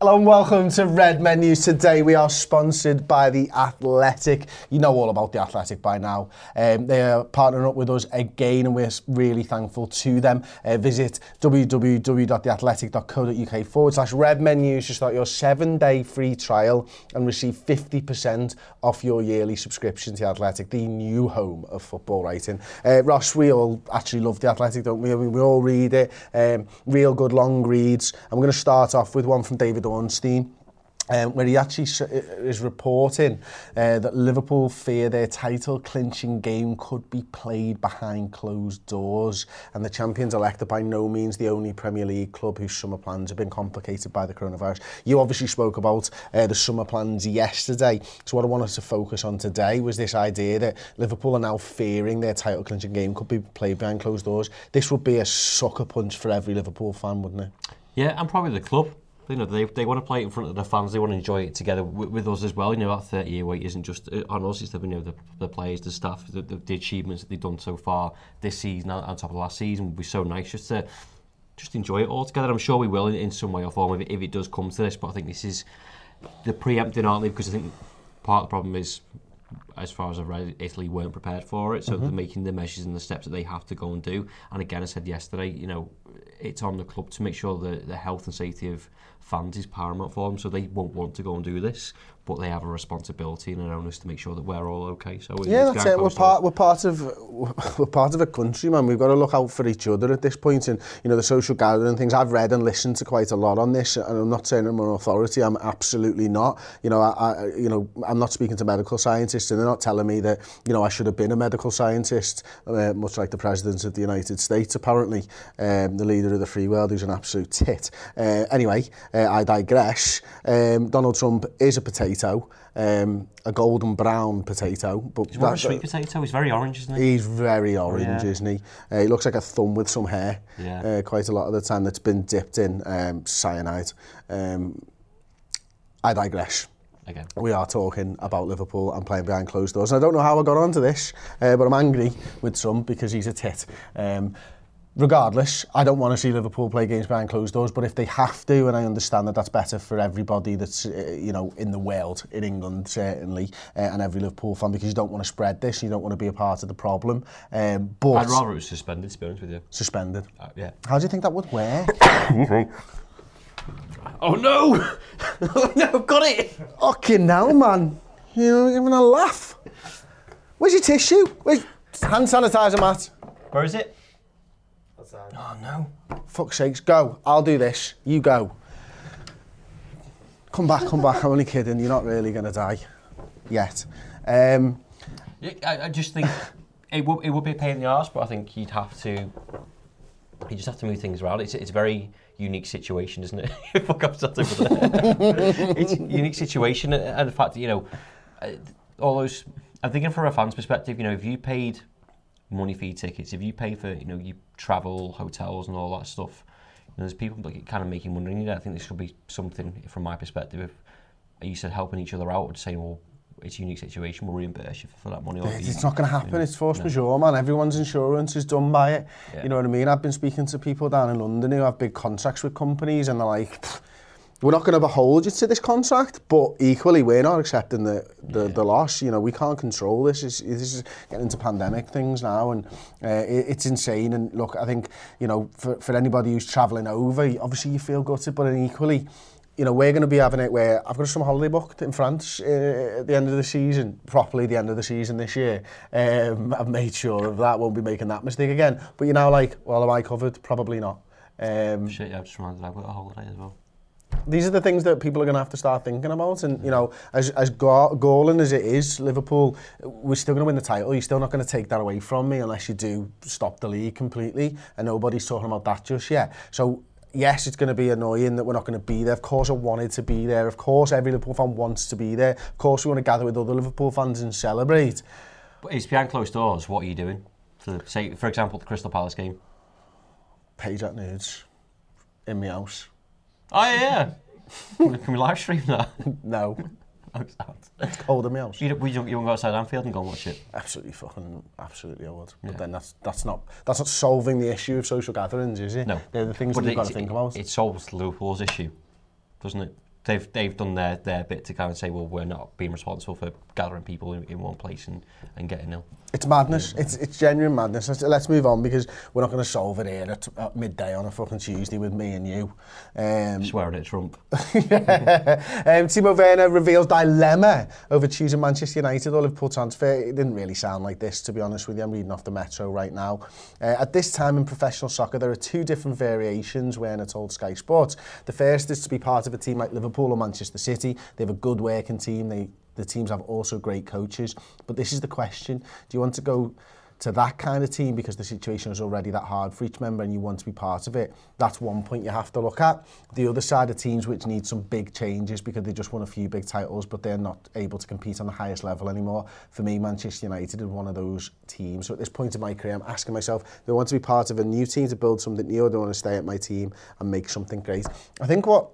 Hello and welcome to Red Menus. Today we are sponsored by The Athletic. You know all about The Athletic by now. They are partnering up with us again and we're really thankful to them. Visit www.theathletic.co.uk/Red Menus to start your 7-day free trial and receive 50% off your yearly subscription to The Athletic, the new home of football writing. Ross, we all actually love The Athletic, don't we? I mean, we all read it. Real good long reads. And we're going to start off with one from David Ornstein, where he actually is reporting that Liverpool fear their title-clinching game could be played behind closed doors, and the champions-elect are by no means the only Premier League club whose summer plans have been complicated by the coronavirus. You obviously spoke about the summer plans yesterday, so what I wanted to focus on today was this idea that Liverpool are now fearing their title-clinching game could be played behind closed doors. This would be a sucker punch for every Liverpool fan, wouldn't it? Yeah, and probably the club. You know, they want to play it in front of the fans. They want to enjoy it together with us as well. You know, that 30-year wait isn't just on us. It's the players, the staff, the achievements that they've done so far this season and on top of last season would be so nice just to just enjoy it all together. I'm sure we will in some way or form if it does come to this. But I think this is the preempting, aren't they? Because I think part of the problem is, as far as I've read, Italy weren't prepared for it. So they're making the measures and the steps that they have to go and do. And again, I said yesterday, you know, it's on the club to make sure that the health and safety of fans is paramount for them, so they won't want to go and do this, but they have a responsibility and an onus to make sure that we're all okay. So yeah, that's it. We're part of a country, man. We've got to look out for each other at this point, and you know the social gathering things. I've read and listened to quite a lot on this, and I'm not saying I'm an authority. I'm absolutely not. You know, I'm not speaking to medical scientists, and they're not telling me that you know I should have been a medical scientist, much like the president of the United States, apparently, the leader of the free world, who's an absolute tit. Anyway, I digress. Donald Trump is a potato, a golden brown potato. But he's more of a sweet potato. He's very orange, isn't he? He's very orange, isn't he? He looks like a thumb with some hair quite a lot of the time that's been dipped in cyanide. I digress. Again. We are talking about Liverpool and playing behind closed doors. And I don't know how I got onto this, but I'm angry with Trump because he's a tit. Regardless, I don't want to see Liverpool play games behind closed doors, but if they have to, and I understand that that's better for everybody that's, you know, in the world, in England certainly, and every Liverpool fan, because you don't want to spread this, you don't want to be a part of the problem. But I'd rather it was suspended, to be honest with you. Suspended? Yeah. How do you think that would work? Oh no! Oh no, I've got it! Fucking hell, man. You're having a laugh. Where's your tissue? Where's hand sanitizer, Matt? Where is it? Oh no. Fuck's sakes, go. I'll do this. You go. Come back. I'm only kidding. You're not really going to die. Yet. I just think it would be a pain in the arse, but I think you just have to move things around. It's a very unique situation, isn't it? Fuck, I'm starting with that. It's a unique situation, and the fact that, you know, all those... I'm thinking from a fan's perspective, you know, if you paid money for your tickets, if you pay for, you know, your travel, hotels and all that stuff, you know, there's people that kind of make you wondering, you know, I think this could be something from my perspective, if you said helping each other out or saying, well, it's a unique situation, we'll reimburse you for that money. It's not going to happen, it's force majeure, man. Everyone's insurance is done by it, you know what I mean? I've been speaking to people down in London who have big contracts with companies and they're like, we're not going to behold you to this contract, but equally we're not accepting the loss. You know, we can't control this. This is getting into pandemic things now, and it's insane. And look, I think, you know, for anybody who's travelling over, obviously you feel gutted, but equally, you know, we're going to be having it where I've got some holiday booked in France at the end of the season, properly the end of the season this year. I've made sure of that, won't be making that mistake again. But you're now like, well, am I covered? Probably not. Shit, yeah, I'm just reminded I've got a holiday as well. These are the things that people are going to have to start thinking about, and you know, as galling as it is, Liverpool, we're still going to win the title. You're still not going to take that away from me unless you do stop the league completely, and nobody's talking about that just yet. So yes, it's going to be annoying that we're not going to be there. Of course I wanted to be there. Of course every Liverpool fan wants to be there. Of course we want to gather with other Liverpool fans and celebrate. But it's behind closed doors. What are you doing? Say, for example, the Crystal Palace game. Payjack nudes in my house. Oh yeah, can we live stream that? No. It's cold in my house. You won't go outside Anfield and go and watch it? Absolutely I would. Yeah. But then that's not solving the issue of social gatherings, is it? No. They're the things that you've got to think about. It solves Liverpool's issue, doesn't it? They've done their bit to kind of say, well, we're not being responsible for gathering people in one place and getting ill. It's madness. Yeah. It's genuine madness. Let's move on, because we're not going to solve it here at midday on a fucking Tuesday with me and you. Swearing at Trump. Timo Werner reveals dilemma over choosing Manchester United or Liverpool transfer. It didn't really sound like this, to be honest with you. I'm reading off the Metro right now. At this time in professional soccer, there are two different variations, Werner told Sky Sports. The first is to be part of a team like Liverpool or Manchester City. They have a good working team. The teams have also great coaches. But this is the question. Do you want to go to that kind of team because the situation is already that hard for each member and you want to be part of it? That's one point you have to look at. The other side are teams which need some big changes because they just won a few big titles, but they're not able to compete on the highest level anymore. For me, Manchester United is one of those teams. So at this point in my career, I'm asking myself, do I want to be part of a new team to build something new, or do I want to stay at my team and make something great? I think what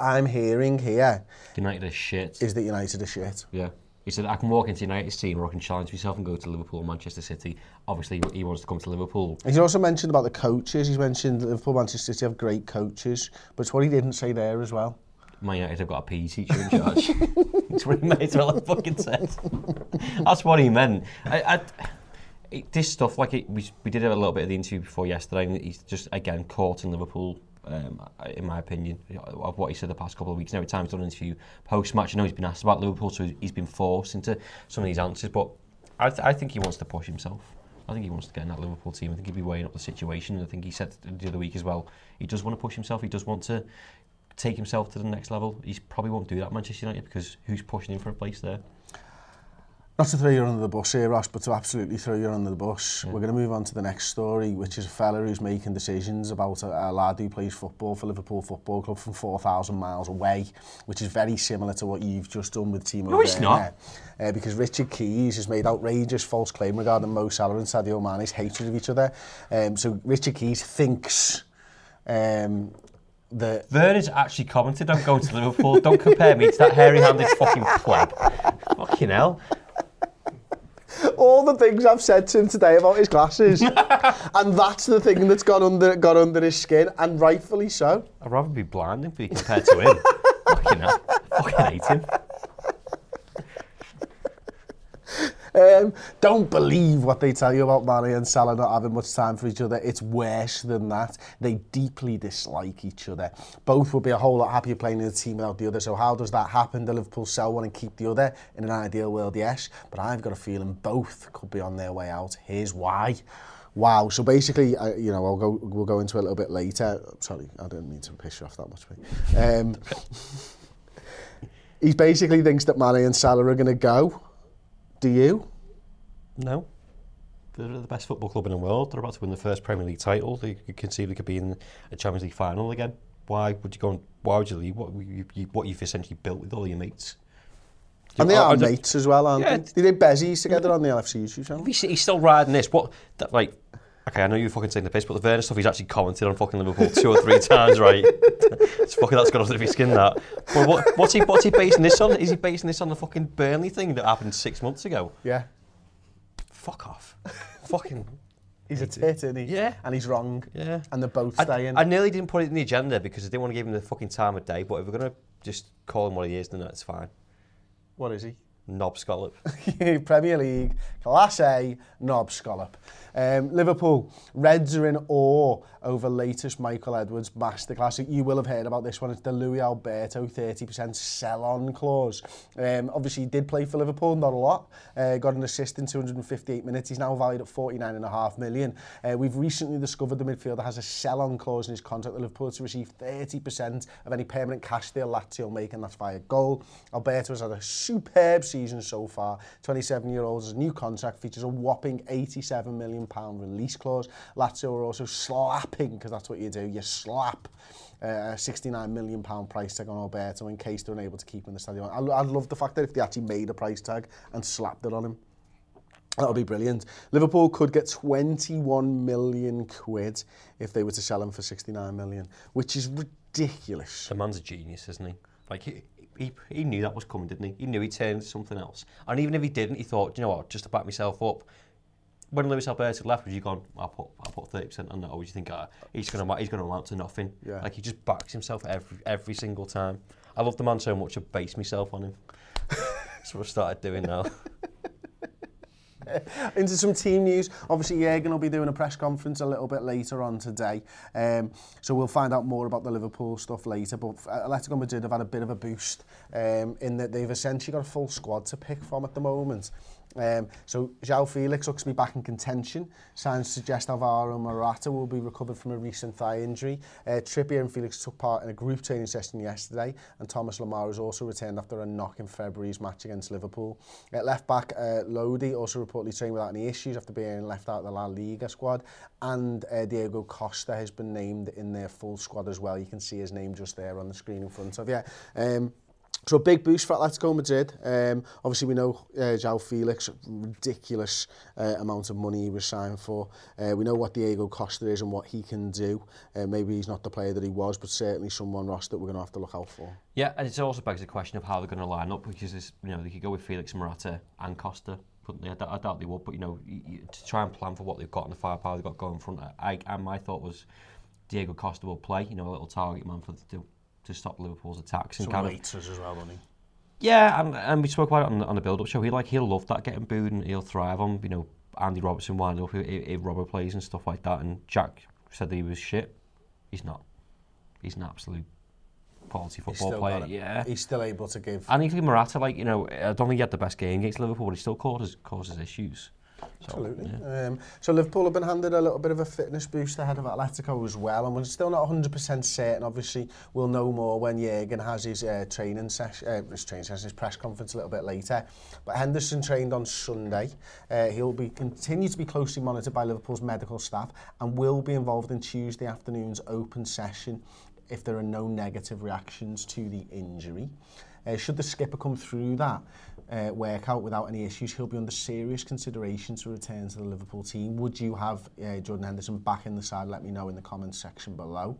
I'm hearing here... United is shit. Is that United is shit. Yeah. He said, I can walk into United's team, or I can challenge myself and go to Liverpool or Manchester City. Obviously, he wants to come to Liverpool. He's also mentioned about the coaches. He's mentioned Liverpool, Manchester City have great coaches, but it's what he didn't say there as well. Man United have got a PE teacher in charge. That's what he made all that fucking sense. That's what he meant. This stuff, like we did have a little bit of the interview before yesterday, and he's just, again, caught in Liverpool. In my opinion, of what he said the past couple of weeks. Now, every time he's done an interview post-match, I know he's been asked about Liverpool, so he's been forced into some of these answers, but I think he wants to push himself. I think he wants to get in that Liverpool team. I think he'd be weighing up the situation, and I think he said the other week as well, he does want to push himself, he does want to take himself to the next level. He probably won't do that at Manchester United, because who's pushing him for a place there? Not to throw you under the bus here, Ross, but to absolutely throw you under the bus. Yeah. We're going to move on to the next story, which is a fella who's making decisions about a lad who plays football for Liverpool Football Club from 4,000 miles away, which is very similar to what you've just done with Timo Werner. No, it's not. Because Richard Keys has made outrageous false claim regarding Mo Salah and Sadio Mane's hatred of each other. So Richard Keys thinks... Werner's actually commented, don't go to Liverpool, don't compare me to that hairy-handed fucking pleb. Fucking hell. All the things I've said to him today about his glasses, and that's the thing that's got under his skin, and rightfully so. I'd rather be blind than be compared to him. Fucking hell, fucking hate him. Don't believe what they tell you about Mane and Salah not having much time for each other. It's worse than that. They deeply dislike each other. Both would be a whole lot happier playing in a team without the other. So how does that happen? Do Liverpool sell one and keep the other? In an ideal world, yes. But I've got a feeling both could be on their way out. Here's why. Wow. So basically, you know, we'll go into it a little bit later. Sorry, I didn't mean to piss you off that much. He basically thinks that Mane and Salah are going to go. Do you? No. They're the best football club in the world. They're about to win the first Premier League title. They conceivably could be in a Champions League final again. Why would you go? Why would you leave? What you've essentially built with all your mates. And they are mates as well, aren't they? They did Bezies together on the LFC YouTube channel. He's still riding this. What? That, like, okay, I know you're fucking taking the piss, but the Werner stuff, he's actually commented on fucking Liverpool 2 or 3 times, right? It's fucking, that's got under his skin, that. But what's he basing this on? Is he basing this on the fucking Burnley thing that happened 6 months ago? Yeah. Fuck off. Fucking He's a tit, isn't he? Yeah. And he's wrong. Yeah. And they're both staying. I nearly didn't put it in the agenda because I didn't want to give him the fucking time of day, but if we're going to just call him what he is, then that's fine. What is he? Knob scallop. Premier League, Class A, knob scallop. Liverpool, Reds are in awe over latest Michael Edwards masterclass. You will have heard about this one. It's the Luis Alberto 30% sell-on clause. Obviously, he did play for Liverpool, not a lot. Got an assist in 258 minutes. He's now valued at 49.5 million. We've recently discovered the midfielder has a sell-on clause in his contract with Liverpool to receive 30% of any permanent cash deal Lazio make, and that's via goal. Alberto has had a superb season so far. 27-year-old's new contract features a whopping £87 million release clause. Lazio are also slapping, because that's what you do, you slap a £69 million price tag on Alberto in case they're unable to keep him in the stadium. I love the fact that if they actually made a price tag and slapped it on him, that would be brilliant. Liverpool could get £21 million if they were to sell him for £69 million, which is ridiculous. The man's a genius, isn't he? Like, he knew that was coming, didn't he? He knew he turned to something else. And even if he didn't, he thought, you know what, just to back myself up, when Luis Alberto left, would you gone? I'll put 30% on that. Or would you think he's gonna amount to nothing? Yeah. Like, he just backs himself every single time. I love the man so much. I base myself on him. That's what I've started doing now. Into some team news. Obviously, Jürgen will be doing a press conference a little bit later on today, so we'll find out more about the Liverpool stuff later. But Atletico Madrid have had a bit of a boost in that they've essentially got a full squad to pick from at the moment. So Joao Felix looks to be back in contention. Signs suggest Alvaro Morata will be recovered from a recent thigh injury. Trippier and Felix took part in a group training session yesterday, and Thomas Lamar has also returned after a knock in February's match against Liverpool. Left back Lodi also reportedly trained without any issues after being left out of the La Liga squad, and Diego Costa has been named in their full squad as well. You can see his name just there on the screen in front of you. So a big boost for Atletico Madrid. Obviously, we know Joao Felix, ridiculous amount of money he was signed for. We know what Diego Costa is and what he can do. Maybe he's not the player that he was, but certainly someone, Ross, that we're going to have to look out for. Yeah, and it also begs the question of how they're going to line up, because this, you know, they could go with Felix, Morata and Costa, couldn't they? I doubt they would, but you know, to try and plan for what they've got and the firepower they've got going in front. And my thought was Diego Costa will play, you know, a little target man for the to stop Liverpool's attacks. And some kind of haters as well, don't he? Yeah, and we spoke about it on the build-up show. He'll love that, getting booed, and he'll thrive on, you know, Andy Robertson winding up if Robbo plays and stuff like that. And Jack said that he was shit. He's not. He's an absolute quality football player. He's still able to give. And even Morata, like, you know, I don't think he had the best game against Liverpool, but he still causes issues. Absolutely. Yeah. So Liverpool have been handed a little bit of a fitness boost ahead of Atletico as well, and we're still not 100% certain. Obviously, we'll know more when Jürgen has his training session, his press conference a little bit later. But Henderson trained on Sunday. He'll continue to be closely monitored by Liverpool's medical staff and will be involved in Tuesday afternoon's open session if there are no negative reactions to the injury. Should the skipper come through that workout without any issues, he'll be under serious consideration to return to the Liverpool team. Would you have Jordan Henderson back in the side? Let me know in the comments section below.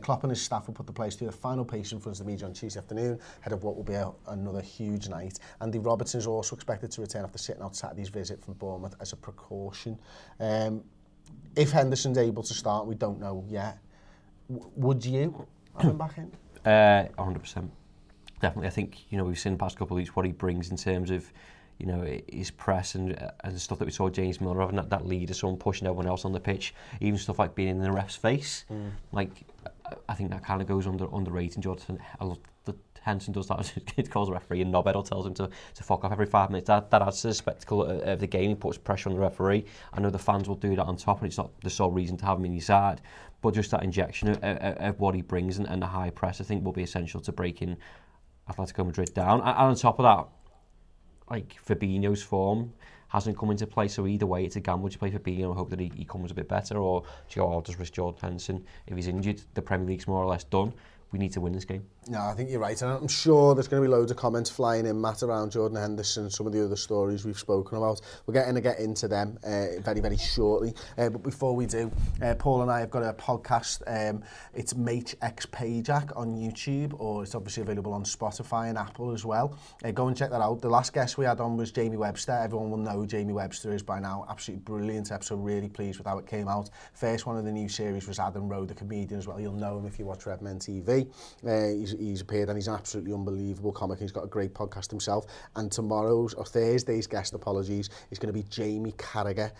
Klopp and his staff will put the players through the final pace in front of the media on Tuesday afternoon, ahead of what will be another huge night. Andy Robertson is also expected to return after sitting out Saturday's visit from Bournemouth as a precaution. If Henderson's able to start, we don't know yet. Would you have him back in? 100%. Definitely. I think, you know, we've seen the past couple of weeks what he brings in terms of, you know, his press and the stuff that we saw James Milner having, that leader, someone pushing everyone else on the pitch, even stuff like being in the ref's face. Mm. Like, I think that kind of goes underrated. Jordan Henderson does that. He calls the referee and knobhead or tells him to fuck off every 5 minutes. That adds to the spectacle of the game. He puts pressure on the referee. I know the fans will do that on top, and it's not the sole reason to have him in your side, but just that injection of what he brings and the high press, I think, will be essential to breaking Atletico Madrid down. And on top of that, like, Fabinho's form hasn't come into play, so either way, it's a gamble. Do you play Fabinho and hope that he comes a bit better, or do you go, I'll just risk Jordan Henderson? If he's injured, the Premier League's more or less done. we need to win this game. No, I think you're right. And I'm sure there's going to be loads of comments flying in, Matt, around Jordan Henderson, some of the other stories we've spoken about. We're going to get into them very, very shortly. But before we do, Paul and I have got a podcast. It's Mate X Payjack on YouTube, or it's obviously available on Spotify and Apple as well. Go and check that out. The last guest we had on was Jamie Webster. Everyone will know who Jamie Webster is by now. Absolutely brilliant episode. Really pleased with how it came out. First one of the new series was Adam Rowe, the comedian as well. You'll know him if you watch Redmen TV. He's appeared and he's an absolutely unbelievable comic. He's got a great podcast himself. And tomorrow's or Thursday's guest, apologies, is going to be Jamie Carragher.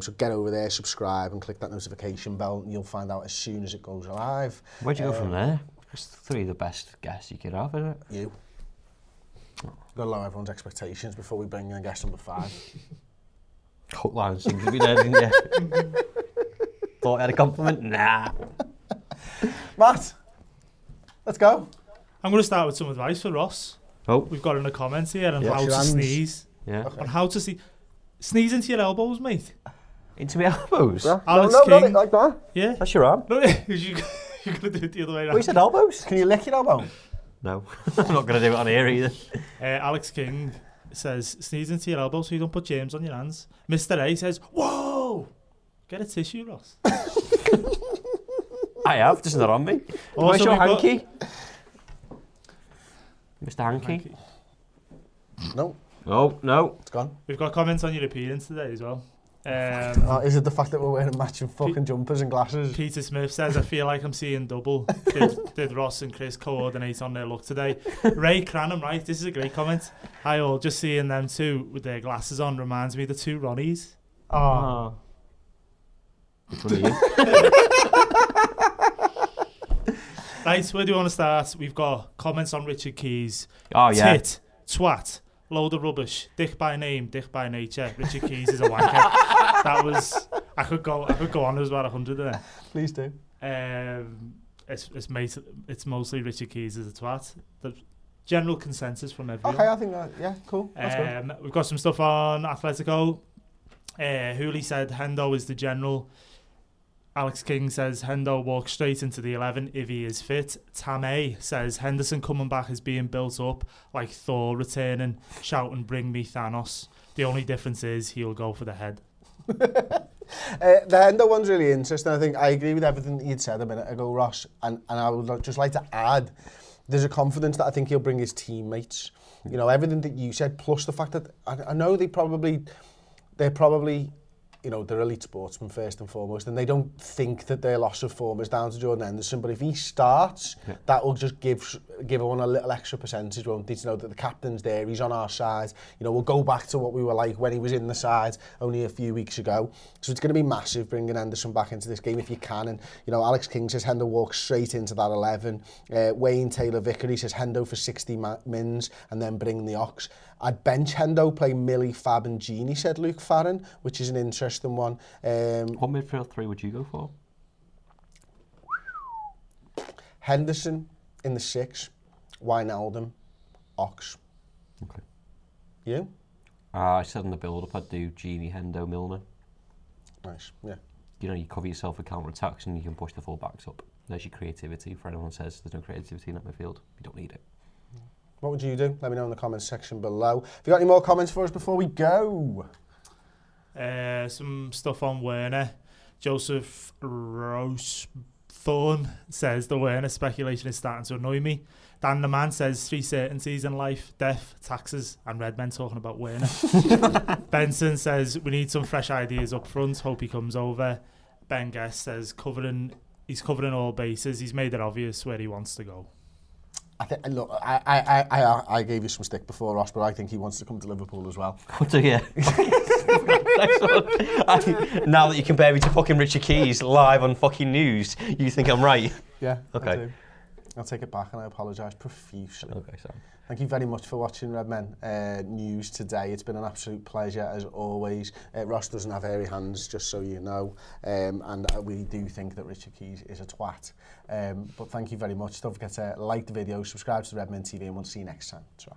So get over there, subscribe and click that notification bell, and you'll find out as soon as it goes live. Where'd you go from there? Because three of the best guests you could have, isn't it? You. Got to lower everyone's expectations before we bring in guest number 5. Hotline seems to be there, didn't you? Thought I had a compliment? Nah. Matt. Let's go. I'm going to start with some advice for Ross. Oh. We've got in the comments here on how to sneeze. Yeah. Okay. On how to sneeze. Sneeze into your elbows, mate. Into my elbows? Yeah. Alex King. No, like that. Yeah. That's your arm. No, you're going to do it the other way around. We said elbows. Can you lick your elbow? No. I'm not going to do it on here either. Alex King says, sneeze into your elbow so you don't put germs on your hands. Mr. A says, whoa! Get a tissue, Ross. I have, just not on me. Where's your hanky? Mr. Hanky? No. No, no. It's gone. We've got comments on your appearance today as well. Is it the fact that we're wearing matching fucking jumpers and glasses? Peter Smith says, I feel like I'm seeing double. Did Ross and Chris coordinate on their look today? Ray Cranham, right, this is a great comment. Hi all, just seeing them two with their glasses on reminds me of the two Ronnies. Oh. Right, where do you want to start? We've got comments on Richard Keys. Oh, yeah. Tit, twat, load of rubbish, dick by name, dick by nature. Richard Keys is a wanker. That was... I could go on, there was about 100 there. Please do. It's mostly Richard Keys is a twat. The general consensus from everyone. Okay, I think that... Yeah, cool. That's good. We've got some stuff on Atletico. Hooley said, Hendo is the general... Alex King says, Hendo walks straight into the 11 if he is fit. Tam A says, Henderson coming back is being built up like Thor returning, shouting, bring me Thanos. The only difference is he'll go for the head. The Hendo one's really interesting. I think I agree with everything that you'd said a minute ago, Ross. And I would just like to add, there's a confidence that I think he'll bring his teammates. You know, everything that you said, plus the fact that I know they're probably... You know, they're elite sportsmen first and foremost, and they don't think that their loss of form is down to Jordan Henderson, but if he starts, that will just give one a little extra percentage, won't they, to know that the captain's there, he's on our side. You know, we'll go back to what we were like when he was in the side only a few weeks ago. So it's going to be massive bringing Henderson back into this game if you can. And, you know, Alex King says Hendo walks straight into that 11. Wayne Taylor-Vickery says Hendo for 60 mins and then bring the Ox. I'd bench Hendo, play Millie, Fab and Genie, said Luke Farron, which is an interesting one. What midfield three would you go for? Henderson in the 6, Wynaldum, Ox. Okay. You? I said in the build-up I'd do Genie, Hendo, Milner. Nice, yeah. You know, you cover yourself with counter-attacks and you can push the full-backs up. There's your creativity. For anyone who says there's no creativity in that midfield, you don't need it. What would you do? Let me know in the comments section below. Have you got any more comments for us before we go? Some stuff on Werner. Joseph Rosethorn says, the Werner speculation is starting to annoy me. Dan the Man says, 3 certainties in life, death, taxes, and red men talking about Werner. Benson says, we need some fresh ideas up front, hope he comes over. Ben Guest says, he's covering all bases, he's made it obvious where he wants to go. I gave you some stick before, Ross, but I think he wants to come to Liverpool as well. Do you? Now that you compare me to fucking Richard Keys live on fucking news, you think I'm right? Yeah, okay. I do. I'll take it back and I apologise profusely. Okay, sorry. Thank you very much for watching Red Men News today. It's been an absolute pleasure as always. Ross doesn't have hairy hands, just so you know. And we do think that Richard Keys is a twat. But thank you very much. Don't forget to like the video, subscribe to Red Men TV, and we'll see you next time. Ciao.